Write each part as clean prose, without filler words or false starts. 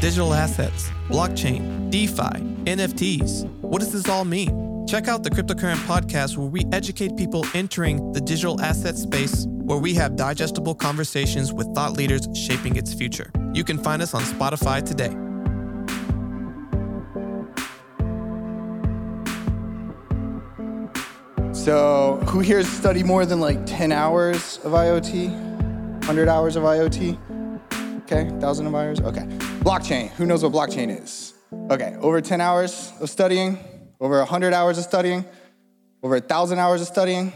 Digital assets, blockchain, DeFi, NFTs. What does this all mean? Check out the Crypto Current podcast where we educate people entering the digital asset space, where we have digestible conversations with thought leaders shaping its future. You can find us on Spotify today. So who here has studied more than like 10 hours of IoT, 100 hours of IoT? Okay, 1,000 of hours, okay. Blockchain, who knows what blockchain is? Okay, over 10 hours of studying, over 100 hours of studying, over 1,000 hours of studying?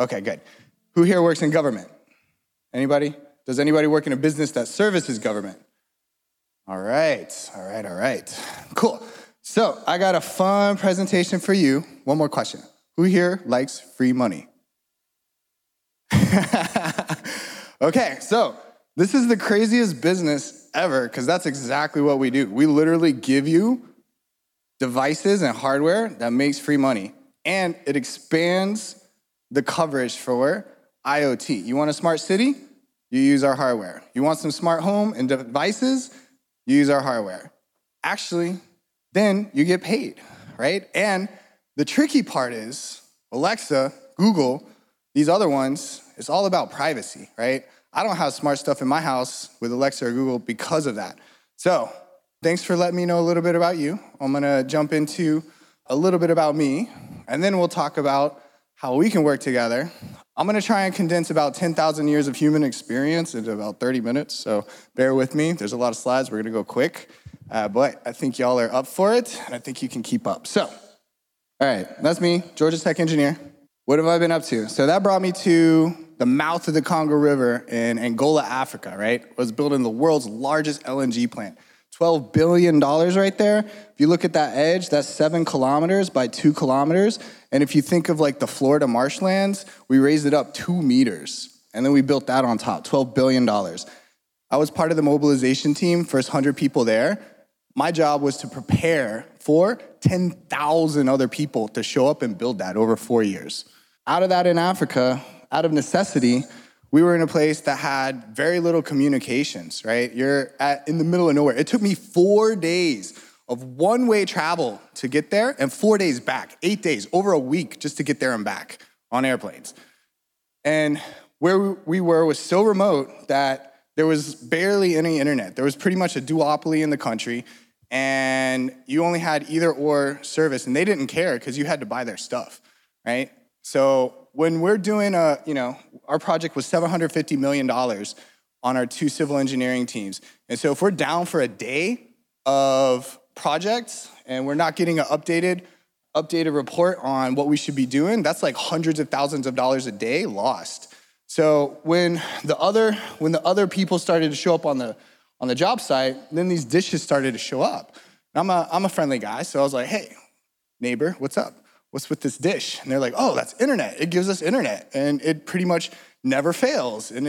Okay, good. Who here works in government? Anybody? Does anybody work in a business that services government? All right. Cool. So I got a fun presentation for you. One more question. Who here likes free money? Okay, so this is the craziest business ever because that's exactly what we do. We literally give you devices and hardware that makes free money, and it expands the coverage for IoT. You want a smart city? You use our hardware. You want some smart home and devices? You use our hardware. Actually, then you get paid, right? And the tricky part is Alexa, Google, these other ones, it's all about privacy, right? I don't have smart stuff in my house with Alexa or Google because of that. So thanks for letting me know a little bit about you. I'm gonna jump into a little bit about me, and then we'll talk about how we can work together. I'm gonna try and condense about 10,000 years of human experience into about 30 minutes, so bear with me. There's a lot of slides, we're gonna go quick, but I think y'all are up for it, and I think you can keep up. So. All right, that's me, Georgia Tech engineer. What have I been up to? So that brought me to the mouth of the Congo River in Angola, Africa, right? I was building the world's largest LNG plant. $12 billion right there. If you look at that edge, that's 7 kilometers by 2 kilometers. And if you think of like the Florida marshlands, we raised it up 2 meters. And then we built that on top, $12 billion. I was part of the mobilization team, first 100 people there. My job was to prepare for 10,000 other people to show up and build that over 4 years. Out of that in Africa, out of necessity, we were in a place that had very little communications, right? You're in the middle of nowhere. It took me 4 days of one-way travel to get there and 4 days back, 8 days, over a week just to get there and back on airplanes. And where we were was so remote that there was barely any internet. There was pretty much a duopoly in the country. And you only had either or service, and they didn't care because you had to buy their stuff, right? So when we're doing our project was $750 million on our 2 civil engineering teams. And so if we're down for a day of projects and we're not getting an updated report on what we should be doing, that's like hundreds of thousands of dollars a day lost. So when the other people started to show up on the job site, then these dishes started to show up. And I'm a friendly guy, so I was like, hey, neighbor, what's up? What's with this dish? And they're like, oh, that's internet. It gives us internet, and it pretty much never fails. And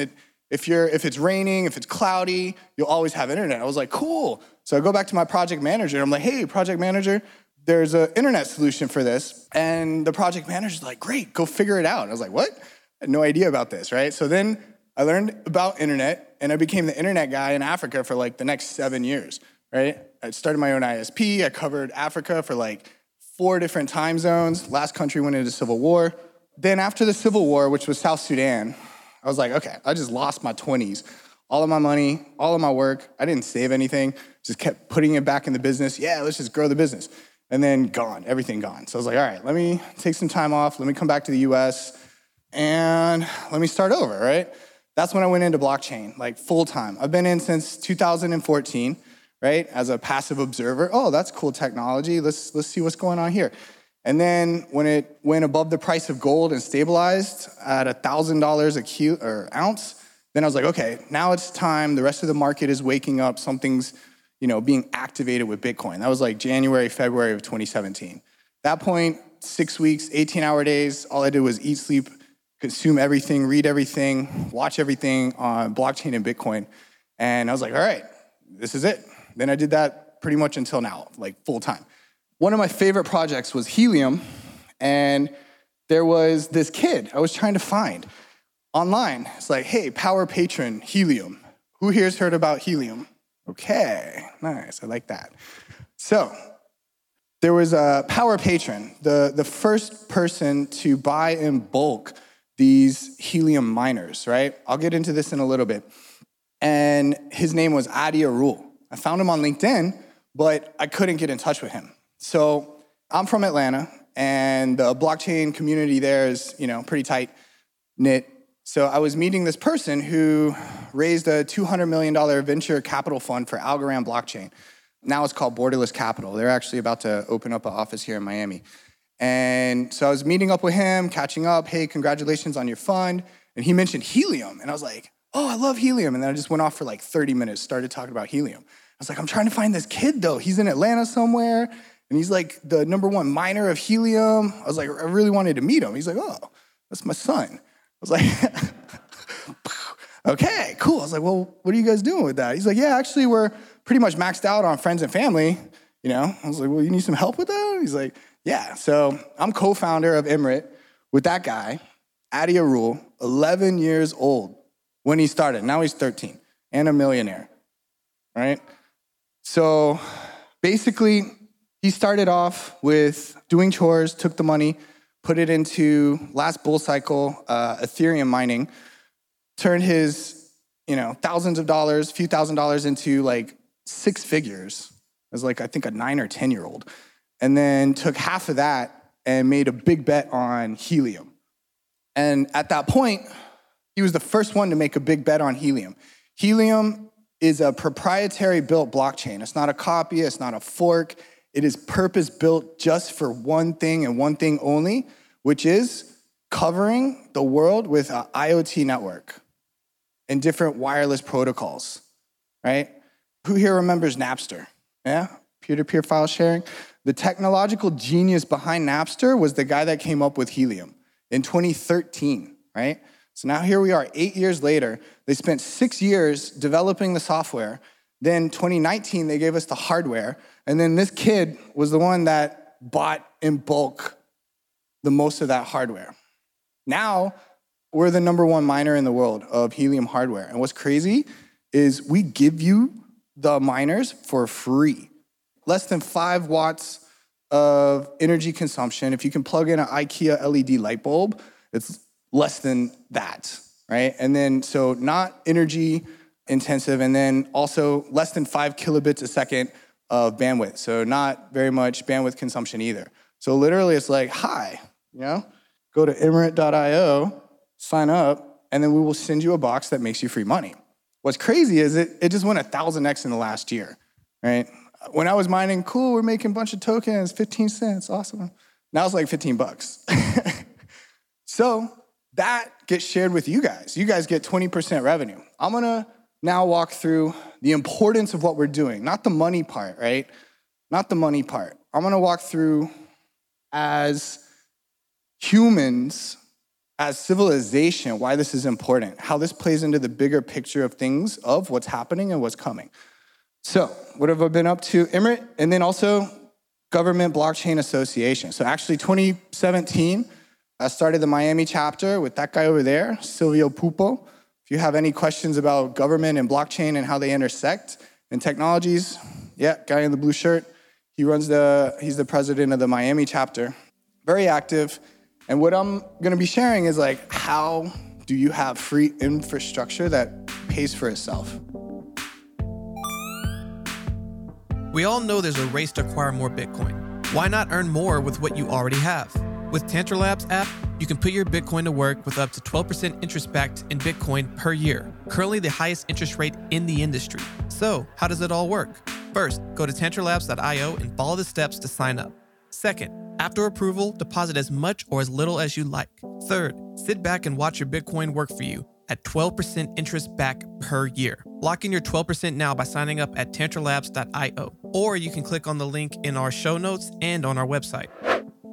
if it's raining, if it's cloudy, you'll always have internet. I was like, cool. So I go back to my project manager, and I'm like, hey, project manager, there's an internet solution for this. And the project manager's like, great, go figure it out. And I was like, what? I had no idea about this, right? So then I learned about internet, and I became the internet guy in Africa for like the next 7 years, right? I started my own ISP. I covered Africa for like 4 different time zones. Last country went into civil war. Then after the civil war, which was South Sudan, I was like, okay, I just lost my 20s. All of my money, all of my work. I didn't save anything. Just kept putting it back in the business. Yeah, let's just grow the business. And then gone, everything gone. So I was like, all right, let me take some time off. Let me come back to the US and let me start over, right? That's when I went into blockchain, like full-time. I've been in since 2014, right, as a passive observer. Oh, that's cool technology. Let's see what's going on here. And then when it went above the price of gold and stabilized at $1,000 an ounce, Then I was like, okay, now it's time. The rest of the market is waking up. Something's, you know, being activated with Bitcoin. That was like January, February of 2017. That point, 6 weeks, 18-hour days. All I did was eat, sleep, consume everything, read everything, watch everything on blockchain and Bitcoin. And I was like, all right, this is it. Then I did that pretty much until now, like full time. One of my favorite projects was Helium. And there was this kid I was trying to find online. It's like, hey, power patron, Helium. Who here's heard about Helium? Okay, nice, I like that. So there was a power patron, the first person to buy in bulk these Helium miners, right? I'll get into this in a little bit. And his name was Adi Arul. I found him on LinkedIn, but I couldn't get in touch with him. So I'm from Atlanta, and the blockchain community there is, you know, pretty tight-knit. So I was meeting this person who raised a $200 million venture capital fund for Algorand blockchain. Now it's called Borderless Capital. They're actually about to open up an office here in Miami. And so I was meeting up with him, catching up. Hey, congratulations on your fund. And he mentioned Helium. And I was like, oh, I love Helium. And then I just went off for like 30 minutes, started talking about Helium. I was like, I'm trying to find this kid, though. He's in Atlanta somewhere. And he's like the number one miner of Helium. I was like, I really wanted to meet him. He's like, oh, that's my son. I was like, okay, cool. I was like, well, what are you guys doing with that? He's like, yeah, actually, we're pretty much maxed out on friends and family. You know, I was like, well, you need some help with that? He's like, yeah. So I'm co-founder of Emirate with that guy, Adi Arul, 11 years old when he started. Now he's 13 and a millionaire, right? So basically, he started off with doing chores, took the money, put it into last bull cycle, Ethereum mining, turned his, you know, thousands of dollars, few thousand dollars into like six figures as like, I think a 9 or 10 year old. And then took half of that and made a big bet on Helium. And at that point, he was the first one to make a big bet on Helium. Helium is a proprietary built blockchain. It's not a copy, it's not a fork. It is purpose-built just for one thing and one thing only, which is covering the world with an IoT network and different wireless protocols, right? Who here remembers Napster? Yeah, peer-to-peer file sharing. The technological genius behind Napster was the guy that came up with Helium in 2013, right? So now here we are, 8 years later. They spent 6 years developing the software. Then 2019, they gave us the hardware. And then this kid was the one that bought in bulk the most of that hardware. Now, we're the number one miner in the world of Helium hardware. And what's crazy is we give you the miners for free. Less than 5 watts of energy consumption. If you can plug in an IKEA LED light bulb, it's less than that, right? And then, so not energy intensive, and then also less than 5 kilobits a second of bandwidth. So not very much bandwidth consumption either. So literally it's like, hi, you know, go to emirate.io, sign up, and then we will send you a box that makes you free money. What's crazy is it just went 1,000x in the last year, right? When I was mining, cool, we're making a bunch of tokens, 15 cents, awesome. Now it's like 15 bucks. So that gets shared with you guys. You guys get 20% revenue. I'm gonna now walk through the importance of what we're doing, not the money part, right? Not the money part. I'm gonna walk through as humans, as civilization, why this is important, how this plays into the bigger picture of things, of what's happening and what's coming. So what have I been up to? Emirate, and then also Government Blockchain Association. So actually 2017, I started the Miami chapter with that guy over there, Silvio Pupo. If you have any questions about government and blockchain and how they intersect and technologies, yeah, guy in the blue shirt, he's the president of the Miami chapter, very active. And what I'm gonna be sharing is like, how do you have free infrastructure that pays for itself? We all know there's a race to acquire more Bitcoin. Why not earn more with what you already have? With Tantra Labs app, you can put your Bitcoin to work with up to 12% interest backed in Bitcoin per year, currently the highest interest rate in the industry. So how does it all work? First, go to tantralabs.io and follow the steps to sign up. Second, after approval, deposit as much or as little as you like. Third, sit back and watch your Bitcoin work for you at 12% interest back per year. Lock in your 12% now by signing up at tantralabs.io, or you can click on the link in our show notes and on our website.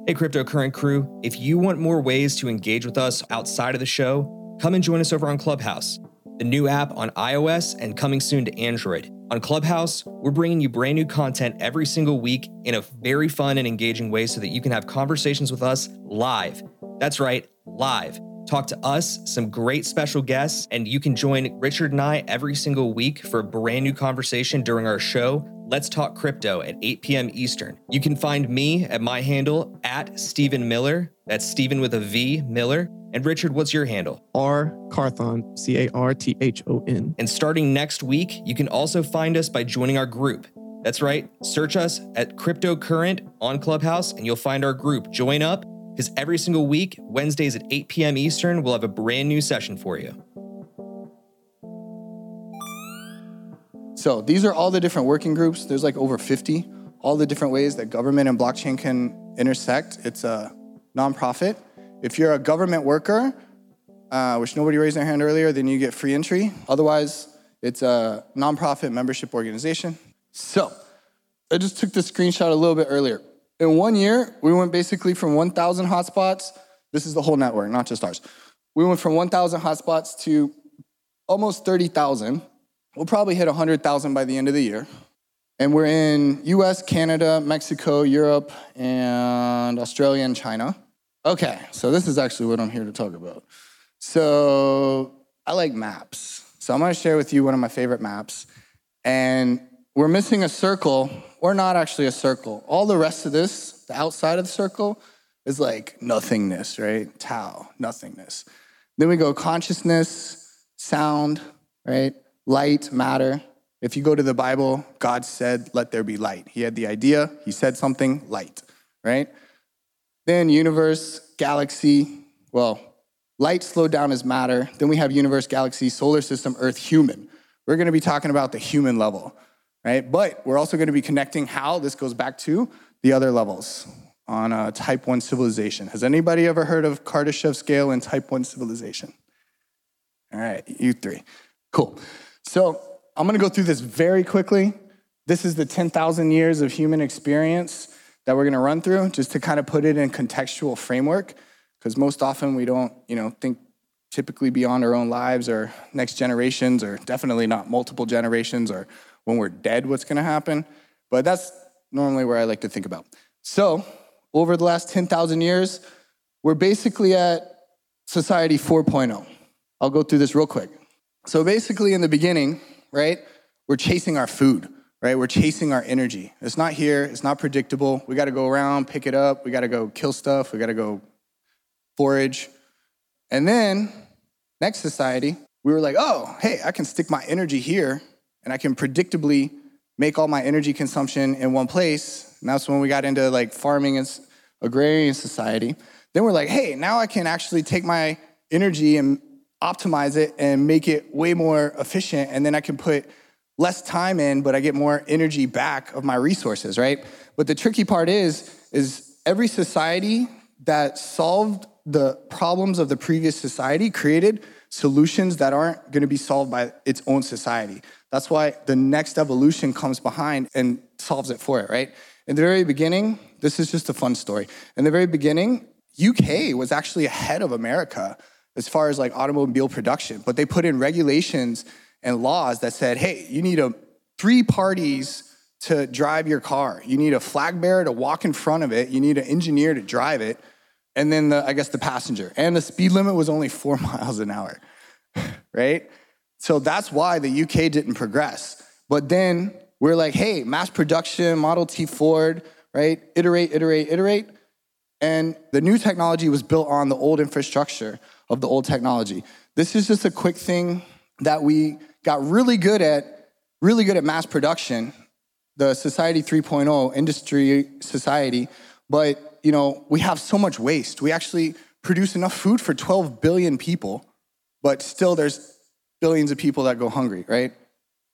Hey, Crypto Current crew, if you want more ways to engage with us outside of the show, come and join us over on Clubhouse, the new app on iOS and coming soon to Android. On Clubhouse, we're bringing you brand new content every single week in a very fun and engaging way so that you can have conversations with us live. That's right, live. Talk to us, some great special guests, and you can join Richard and I every single week for a brand new conversation during our show, Let's Talk Crypto at 8 p.m. Eastern. You can find me at my handle, at Stephen Miller. That's Stephen with a V, Miller. And Richard, what's your handle? R Carthon, C-A-R-T-H-O-N. And starting next week, you can also find us by joining our group. That's right. Search us at Crypto Current on Clubhouse and you'll find our group. Join up, because every single week, Wednesdays at 8 p.m. Eastern, we'll have a brand new session for you. So these are all the different working groups. There's like over 50, all the different ways that government and blockchain can intersect. It's a nonprofit. If you're a government worker, which nobody raised their hand earlier, then you get free entry. Otherwise, it's a nonprofit membership organization. So I just took this screenshot a little bit earlier. In 1 year, we went basically from 1,000 hotspots. This is the whole network, not just ours. We went from 1,000 hotspots to almost 30,000. We'll probably hit 100,000 by the end of the year. And we're in US, Canada, Mexico, Europe, and Australia and China. Okay, so this is actually what I'm here to talk about. So I like maps. So I'm going to share with you one of my favorite maps. And we're missing a circle, or not actually a circle. All the rest of this, the outside of the circle, is like nothingness, right? Tao, nothingness. Then we go consciousness, sound, right? Light, matter. If you go to the Bible, God said, let there be light. He had the idea. He said something, light, right? Then universe, galaxy, well, light slowed down as matter. Then we have universe, galaxy, solar system, earth, human. We're going to be talking about the human level, right? But we're also going to be connecting how this goes back to the other levels on a type 1 civilization. Has anybody ever heard of Kardashev scale and type 1 civilization? All right, you three. Cool. So I'm going to go through this very quickly. This is the 10,000 years of human experience that we're going to run through, just to kind of put it in contextual framework, because most often we don't, think typically beyond our own lives or next generations, or definitely not multiple generations, or when we're dead, what's going to happen. But that's normally where I like to think about. So over the last 10,000 years, we're basically at society 4.0. I'll go through this real quick. So basically in the beginning, right, we're chasing our food. Right? We're chasing our energy. It's not here. It's not predictable. We got to go around, pick it up. We got to go kill stuff. We got to go forage. And then next society, we were like, oh, hey, I can stick my energy here and I can predictably make all my energy consumption in one place. And that's when we got into like farming and agrarian society. Then we're like, hey, now I can actually take my energy and optimize it and make it way more efficient. And then I can put less time in, but I get more energy back of my resources, right? But the tricky part is every society that solved the problems of the previous society created solutions that aren't going to be solved by its own society. That's why the next evolution comes behind and solves it for it, right? In the very beginning, this is just a fun story. In the very beginning, UK was actually ahead of America as far as like automobile production, but they put in regulations and laws that said, hey, you need three parties to drive your car. You need a flag bearer to walk in front of it. You need an engineer to drive it. And then the passenger. And the speed limit was only 4 miles an hour, right? So that's why the UK didn't progress. But then we're like, hey, mass production, Model T Ford, right? Iterate, iterate, iterate. And the new technology was built on the old infrastructure of the old technology. This is just a quick thing that we got really good at mass production, the society 3.0 industry society. But, we have so much waste. We actually produce enough food for 12 billion people, but still there's billions of people that go hungry, right?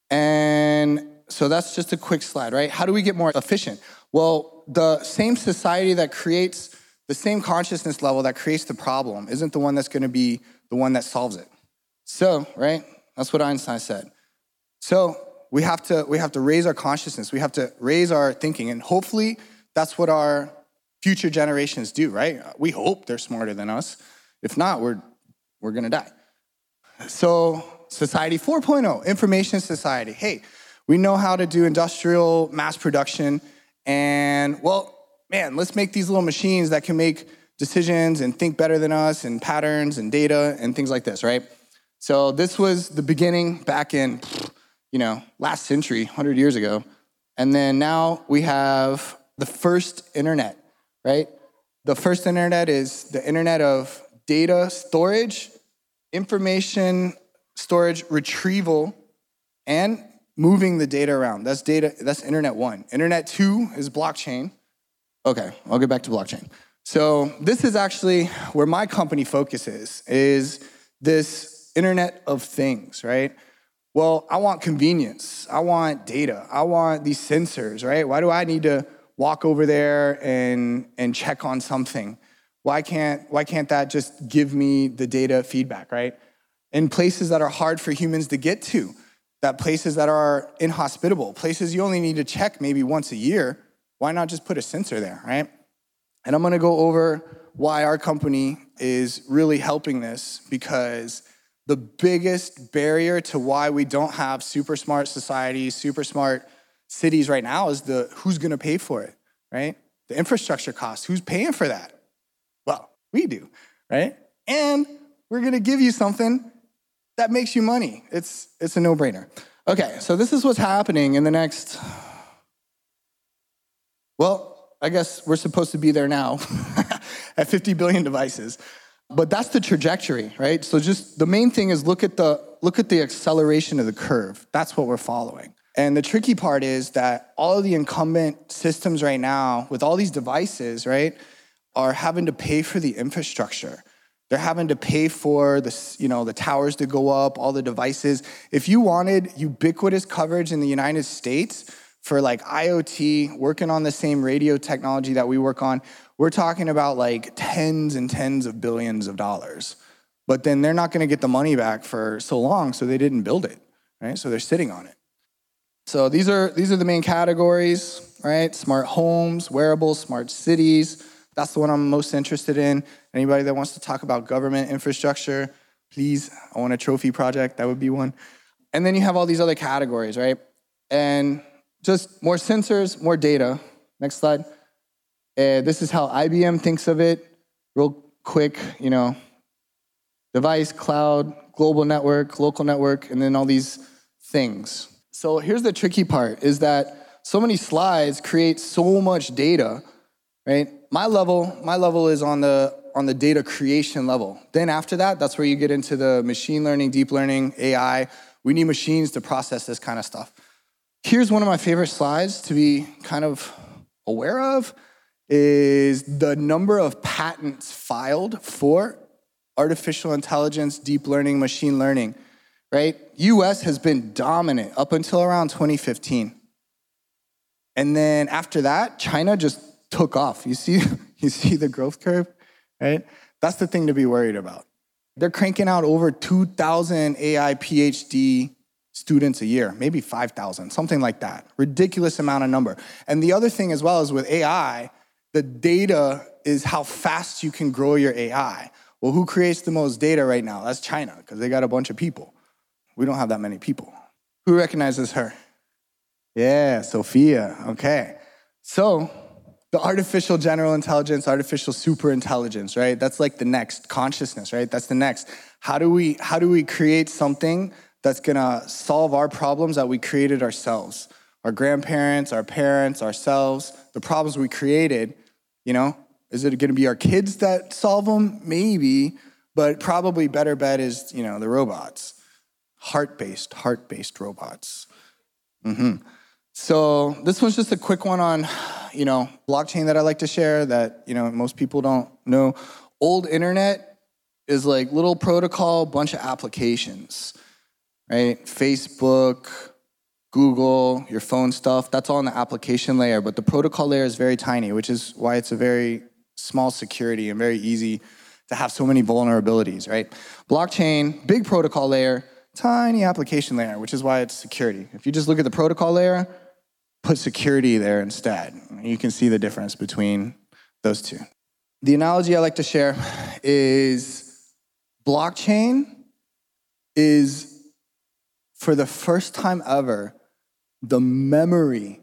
And so that's just a quick slide, right? How do we get more efficient? Well, the same society that creates the same consciousness level that creates the problem isn't the one that's going to be the one that solves it. So, right? That's what Einstein said. So we have to raise our consciousness. We have to raise our thinking. And hopefully that's what our future generations do, right? We hope they're smarter than us. If not, we're going to die. So Society 4.0, information society. Hey, we know how to do industrial mass production. And, well, man, let's make these little machines that can make decisions and think better than us and patterns and data and things like this, right? So this was the beginning back in, last century, 100 years ago. And then now we have the first internet, right? The first internet is the internet of data storage, information storage, retrieval, and moving the data around. That's data. That's Internet 1. Internet 2 is blockchain. Okay, I'll get back to blockchain. So this is actually where my company focuses, is this Internet of Things, right? Well, I want convenience. I want data. I want these sensors, right? Why do I need to walk over there and check on something? Why can't that just give me the data feedback, right? In places that are hard for humans to get to, that places that are inhospitable, places you only need to check maybe once a year, why not just put a sensor there, right? And I'm gonna go over why our company is really helping this, because the biggest barrier to why we don't have super smart societies, super smart cities right now is the who's gonna pay for it, right? The infrastructure costs, who's paying for that? Well, we do, right? And we're gonna give you something that makes you money. It's a no-brainer. Okay, so this is what's happening in the next, well, I guess we're supposed to be there now at 50 billion devices. But that's the trajectory, right? So just the main thing is look at the acceleration of the curve. That's what we're following. And the tricky part is that all of the incumbent systems right now with all these devices, right, are having to pay for the infrastructure. They're having to pay for the towers to go up, all the devices. If you wanted ubiquitous coverage in the United States for like IoT, working on the same radio technology that we work on, we're talking about like tens and tens of billions of dollars. But then they're not gonna get the money back for so long, so they didn't build it, right? So they're sitting on it. So these are the main categories, right? Smart homes, wearables, smart cities. That's the one I'm most interested in. Anybody that wants to talk about government infrastructure, please, I want a trophy project, that would be one. And then you have all these other categories, right? And just more sensors, more data. Next slide. This is how IBM thinks of it. Real quick, device, cloud, global network, local network, and then all these things. So here's the tricky part, is that so many slides create so much data, right? My level is on the data creation level. Then after that, that's where you get into the machine learning, deep learning, AI. We need machines to process this kind of stuff. Here's one of my favorite slides to be kind of aware of, is the number of patents filed for artificial intelligence, deep learning, machine learning, right? US has been dominant up until around 2015. And then after that, China just took off. You see the growth curve, right? That's the thing to be worried about. They're cranking out over 2,000 AI PhD students a year, maybe 5,000, something like that. Ridiculous amount of number. And the other thing as well is with AI, the data is how fast you can grow your AI. Well, who creates the most data right now? That's China, because they got a bunch of people. We don't have that many people. Who recognizes her? Yeah, Sophia, okay. So, the artificial general intelligence, artificial super intelligence, right? That's like the next consciousness, right? That's the next. How do we create something that's gonna solve our problems that we created ourselves? Our grandparents, our parents, ourselves, the problems we created, is it gonna be our kids that solve them? Maybe, but probably better bet is, the robots. Heart-based robots. So this one's just a quick one on, blockchain that I like to share that, most people don't know. Old internet is like little protocol, bunch of applications, right? Facebook, Google, your phone stuff, that's all in the application layer, but the protocol layer is very tiny, which is why it's a very small security and very easy to have so many vulnerabilities, right? Blockchain, big protocol layer, tiny application layer, which is why it's security. If you just look at the protocol layer, put security there instead. You can see the difference between those two. The analogy I like to share is blockchain is, for the first time ever, the memory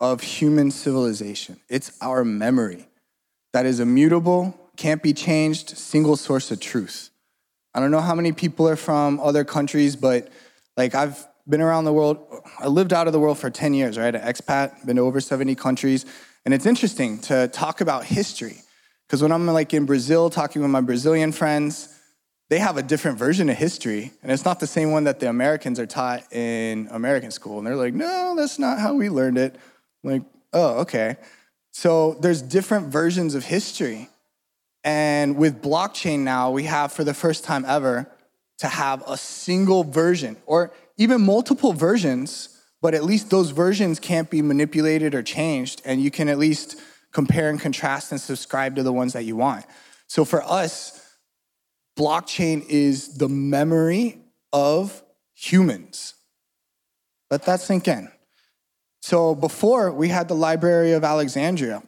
of human civilization. It's our memory that is immutable, can't be changed, single source of truth. I don't know how many people are from other countries, but like I've been around the world. I lived out of the world for 10 years, right? An expat, been to over 70 countries. And it's interesting to talk about history, because when I'm like in Brazil talking with my Brazilian friends, they have a different version of history, and it's not the same one that the Americans are taught in American school. And they're like, no, that's not how we learned it. I'm like, oh, okay. So there's different versions of history. And with blockchain now, we have for the first time ever to have a single version, or even multiple versions, but at least those versions can't be manipulated or changed, and you can at least compare and contrast and subscribe to the ones that you want. So for us, blockchain is the memory of humans. Let that sink in. So before, we had the Library of Alexandria,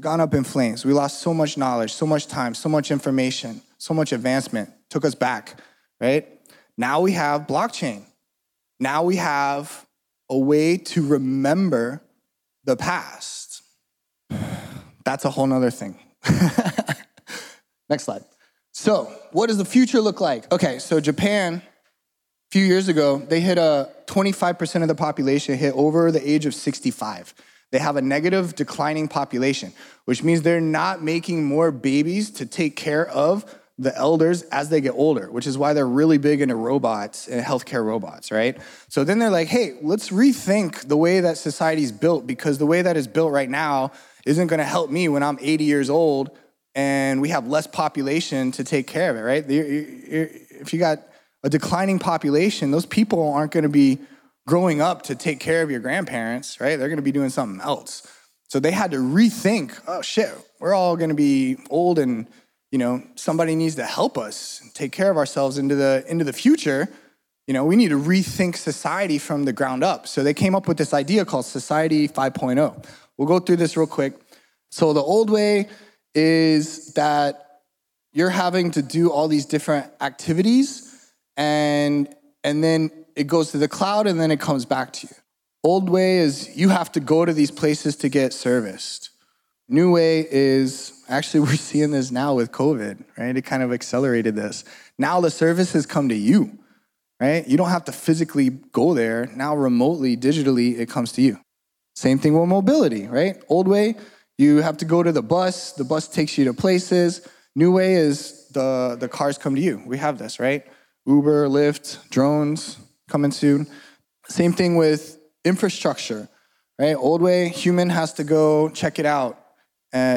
gone up in flames. We lost so much knowledge, so much time, so much information, so much advancement. Took us back, right? Now we have blockchain. Now we have a way to remember the past. That's a whole nother thing. Next slide. So what does the future look like? Okay, so Japan, a few years ago, they hit 25% of the population hit over the age of 65. They have a negative declining population, which means they're not making more babies to take care of the elders as they get older, which is why they're really big into robots and healthcare robots, right? So then they're like, hey, let's rethink the way that society's built, because the way that it's built right now isn't gonna help me when I'm 80 years old and we have less population to take care of it, right? If you got a declining population, those people aren't gonna be growing up to take care of your grandparents, right? They're gonna be doing something else. So they had to rethink, oh shit, we're all gonna be old and, you know, somebody needs to help us and take care of ourselves into the future. You know, we need to rethink society from the ground up. So they came up with this idea called Society 5.0. We'll go through this real quick. So the old way is that you're having to do all these different activities, and then it goes to the cloud and then it comes back to you. Old way is you have to go to these places to get serviced. New way is, actually we're seeing this now with COVID, right? It kind of accelerated this. Now the services come to you, right? You don't have to physically go there. Now remotely, digitally, it comes to you. Same thing with mobility, right? Old way, you have to go to the bus takes you to places. New way is the cars come to you. We have this, right? Uber, Lyft, drones, coming soon. Same thing with infrastructure, right? Old way, human has to go check it out.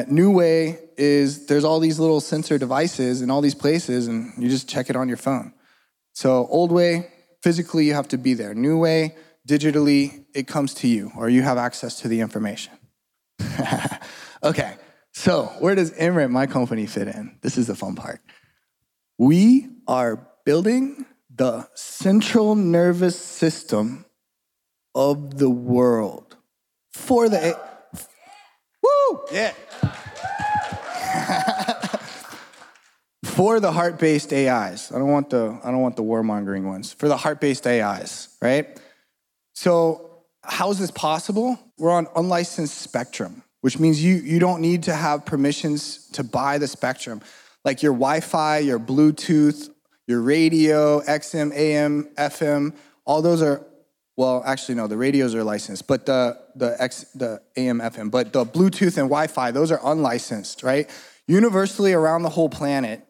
New way is there's all these little sensor devices in all these places and you just check it on your phone. So old way, physically you have to be there. New way, digitally, it comes to you or you have access to the information. Okay, so where does Emirate, my company, fit in? This is the fun part. We are building the central nervous system of the world for the... Woo! Yeah. For the heart-based AIs. I don't want the warmongering ones. For the heart-based AIs, right? So how is this possible? We're on unlicensed spectrum, which means you don't need to have permissions to buy the spectrum. Like your Wi-Fi, your Bluetooth, your radio, XM, AM, FM, all those are, well, actually, no, the radios are licensed, but the AM, FM, but the Bluetooth and Wi-Fi, those are unlicensed, right? Universally around the whole planet,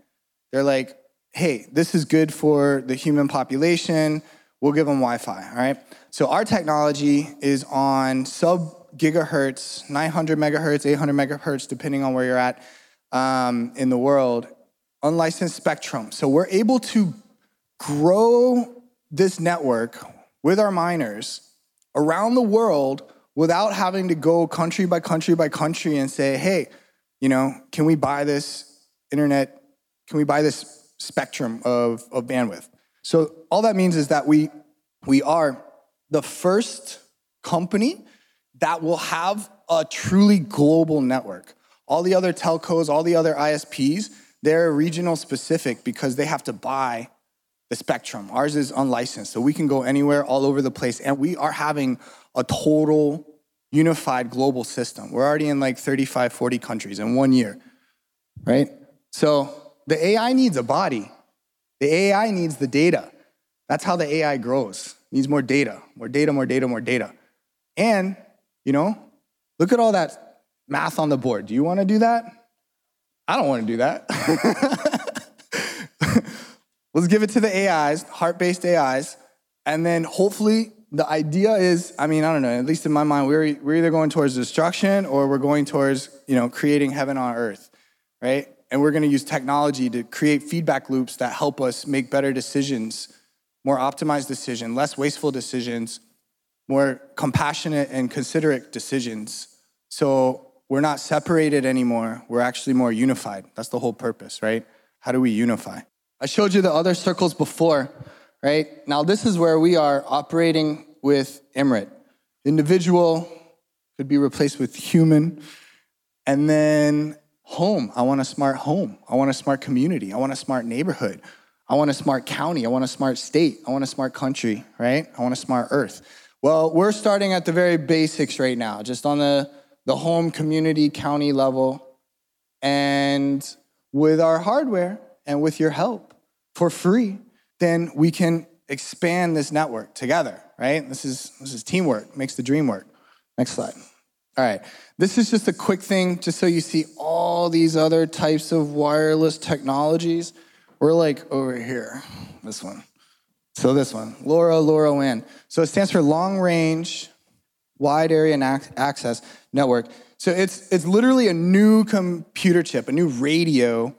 they're like, hey, this is good for the human population. We'll give them Wi-Fi, all right? So our technology is on sub-gigahertz, 900 megahertz, 800 megahertz, depending on where you're at in the world. Unlicensed spectrum. So we're able to grow this network with our miners around the world without having to go country by country by country and say, hey, you know, can we buy this internet Can we buy this spectrum of bandwidth? So all that means is that we are the first company that will have a truly global network. All the other telcos, all the other ISPs, they're regional specific because they have to buy the spectrum. Ours is unlicensed, so we can go anywhere, all over the place. And we are having a total unified global system. We're already in like 35, 40 countries in 1 year, right? So the AI needs a body. The AI needs the data. That's how the AI grows. It needs more data, more data, more data, more data. And, you know, look at all that math on the board. Do you want to do that? I don't want to do that. Let's give it to the AIs, heart-based AIs, and then hopefully the idea is, I mean, I don't know, at least in my mind, we're either going towards destruction or we're going towards, you know, creating heaven on earth, right? And we're going to use technology to create feedback loops that help us make better decisions, more optimized decisions, less wasteful decisions, more compassionate and considerate decisions. So we're not separated anymore. We're actually more unified. That's the whole purpose, right? How do we unify? I showed you the other circles before, right? Now this is where we are operating with Emirate. Individual could be replaced with human. And then home. I want a smart home. I want a smart community. I want a smart neighborhood. I want a smart county. I want a smart state. I want a smart country, right? I want a smart earth. Well, we're starting at the very basics right now, just on the home, community, county level. And with our hardware and with your help for free, then we can expand this network together, right? This is teamwork, makes the dream work. Next slide. All right, this is just a quick thing, just so you see all these other types of wireless technologies. We're like over here, this one. So this one, LoRaWAN. So it stands for Long Range Wide Area Access Network. So it's literally a new computer chip, a new radio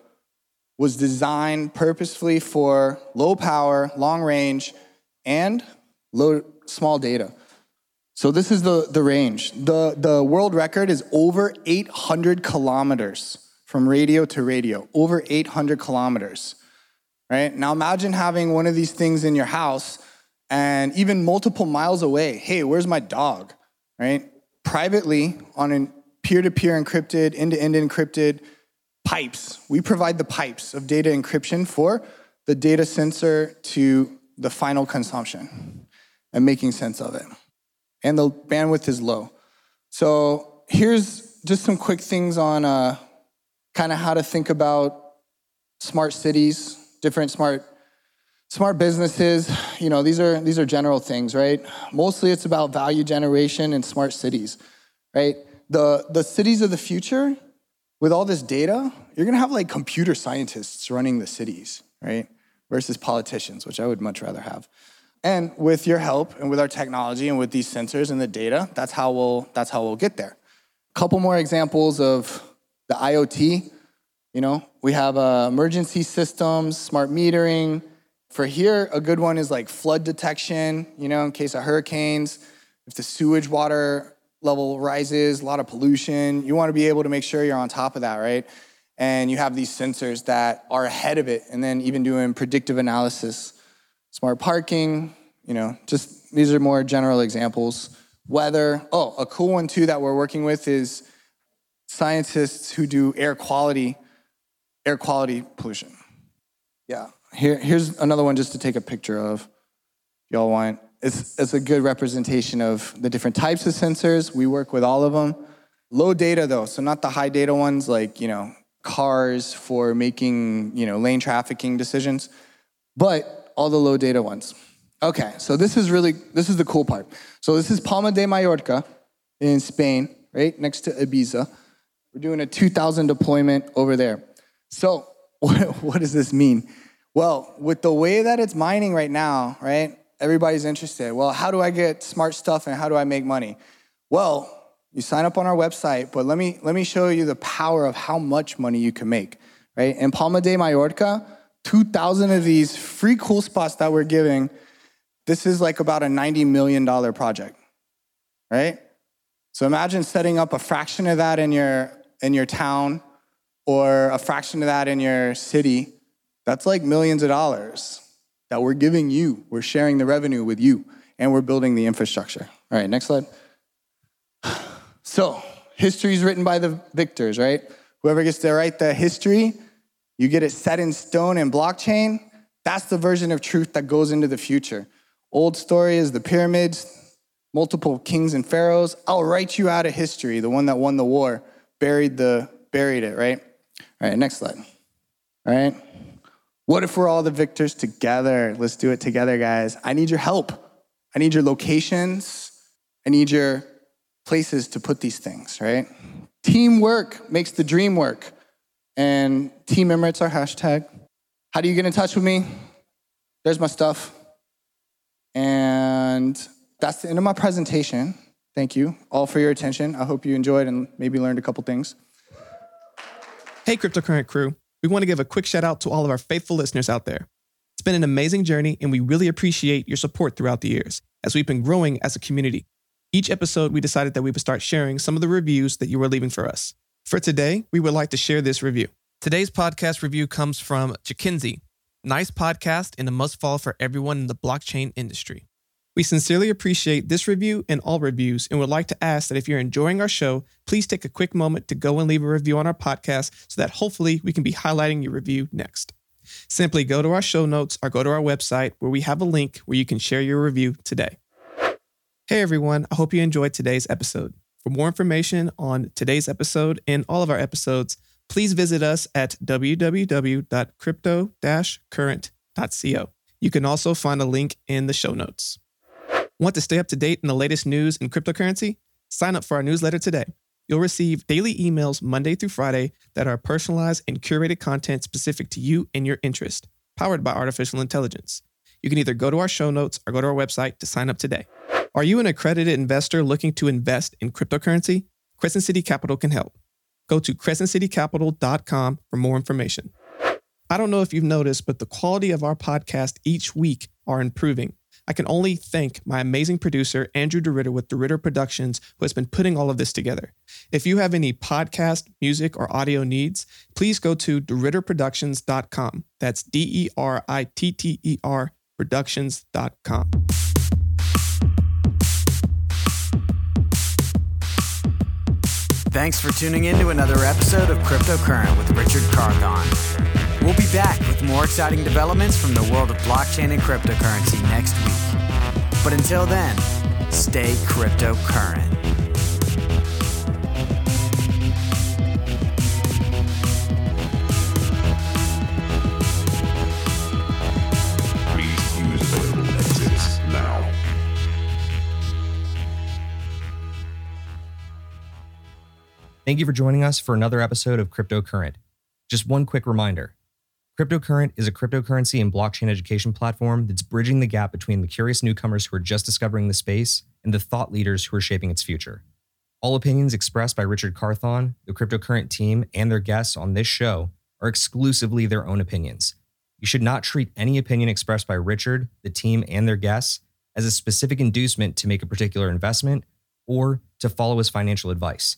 was designed purposefully for low power, long range, and small data. So this is the range. The world record is over 800 kilometers from radio to radio, over 800 kilometers, right? Now imagine having one of these things in your house and even multiple miles away. Hey, where's my dog, right? Privately on a peer-to-peer encrypted, end-to-end encrypted, pipes. We provide the pipes of data encryption for the data sensor to the final consumption and making sense of it. And the bandwidth is low. So here's just some quick things on kind of how to think about smart cities, different smart businesses. You know, these are general things, right? Mostly it's about value generation and smart cities, right? The cities of the future. With all this data, you're gonna have like computer scientists running the cities, right? Versus politicians, which I would much rather have. And with your help and with our technology and with these sensors and the data, that's how we'll get there. A couple more examples of the IoT. You know, we have emergency systems, smart metering. For here, a good one is like flood detection, you know, in case of hurricanes, if the sewage water level rises, a lot of pollution. You want to be able to make sure you're on top of that, right? And you have these sensors that are ahead of it, and then even doing predictive analysis. Smart parking, you know, just these are more general examples. Weather. Oh, a cool one too that we're working with is scientists who do air quality pollution. Yeah, here's another one just to take a picture of. Y'all want. It's a good representation of the different types of sensors. We work with all of them. Low data though, so not the high data ones like, you know, cars for making, you know, lane trafficking decisions, but all the low data ones. Okay, so this is the cool part. So this is Palma de Mallorca in Spain, right next to Ibiza. We're doing a 2,000 deployment over there. So what does this mean? Well, with the way that it's mining right now, right? Everybody's interested. Well, how do I get smart stuff and how do I make money? Well, you sign up on our website, but let me show you the power of how much money you can make, right? In Palma de Mallorca, 2,000 of these free cool spots that we're giving, this is like about a $90 million project, right? So imagine setting up a fraction of that in your town or a fraction of that in your city That's like millions of dollars that we're giving you. We're sharing the revenue with you, and we're building the infrastructure. All right, next slide. So history is written by the victors, right? Whoever gets to write the history, you get it set in stone in blockchain. That's the version of truth that goes into the future. Old story is the pyramids, multiple kings and pharaohs. I'll write you out of history. The one that won the war buried it, right? All right, next slide. All right. What if we're all the victors together? Let's do it together, guys. I need your help. I need your locations. I need your places to put these things, right? Teamwork makes the dream work. And Team Emirates, our hashtag. How do you get in touch with me? There's my stuff. And that's the end of my presentation. Thank you all for your attention. I hope you enjoyed and maybe learned a couple things. Hey, Crypto Current crew. We want to give a quick shout out to all of our faithful listeners out there. It's been an amazing journey, and we really appreciate your support throughout the years as we've been growing as a community. Each episode, we decided that we would start sharing some of the reviews that you were leaving for us. For today, we would like to share this review. Today's podcast review comes from Chikinzi. Nice podcast and a must-follow for everyone in the blockchain industry. We sincerely appreciate this review and all reviews, and would like to ask that if you're enjoying our show, please take a quick moment to go and leave a review on our podcast so that hopefully we can be highlighting your review next. Simply go to our show notes or go to our website where we have a link where you can share your review today. Hey everyone, I hope you enjoyed today's episode. For more information on today's episode and all of our episodes, please visit us at www.crypto-current.co. You can also find a link in the show notes. Want to stay up to date in the latest news in cryptocurrency? Sign up for our newsletter today. You'll receive daily emails Monday through Friday that are personalized and curated content specific to you and your interest, powered by artificial intelligence. You can either go to our show notes or go to our website to sign up today. Are you an accredited investor looking to invest in cryptocurrency? Crescent City Capital can help. Go to crescentcitycapital.com for more information. I don't know if you've noticed, but the quality of our podcast each week are improving. I can only thank my amazing producer, Andrew DeRitter with DeRitter Productions, who has been putting all of this together. If you have any podcast, music, or audio needs, please go to DeRitterProductions.com. That's DeRitter Productions.com. Thanks for tuning in to another episode of Crypto Current with Richard Carthon. We'll be back with more exciting developments from the world of blockchain and cryptocurrency next week. But until then, stay cryptocurrent. Thank you for joining us for another episode of Crypto Current. Just one quick reminder. Crypto Current is a cryptocurrency and blockchain education platform that's bridging the gap between the curious newcomers who are just discovering the space and the thought leaders who are shaping its future. All opinions expressed by Richard Carthon, the Crypto Current team, and their guests on this show are exclusively their own opinions. You should not treat any opinion expressed by Richard, the team, and their guests as a specific inducement to make a particular investment or to follow his financial advice.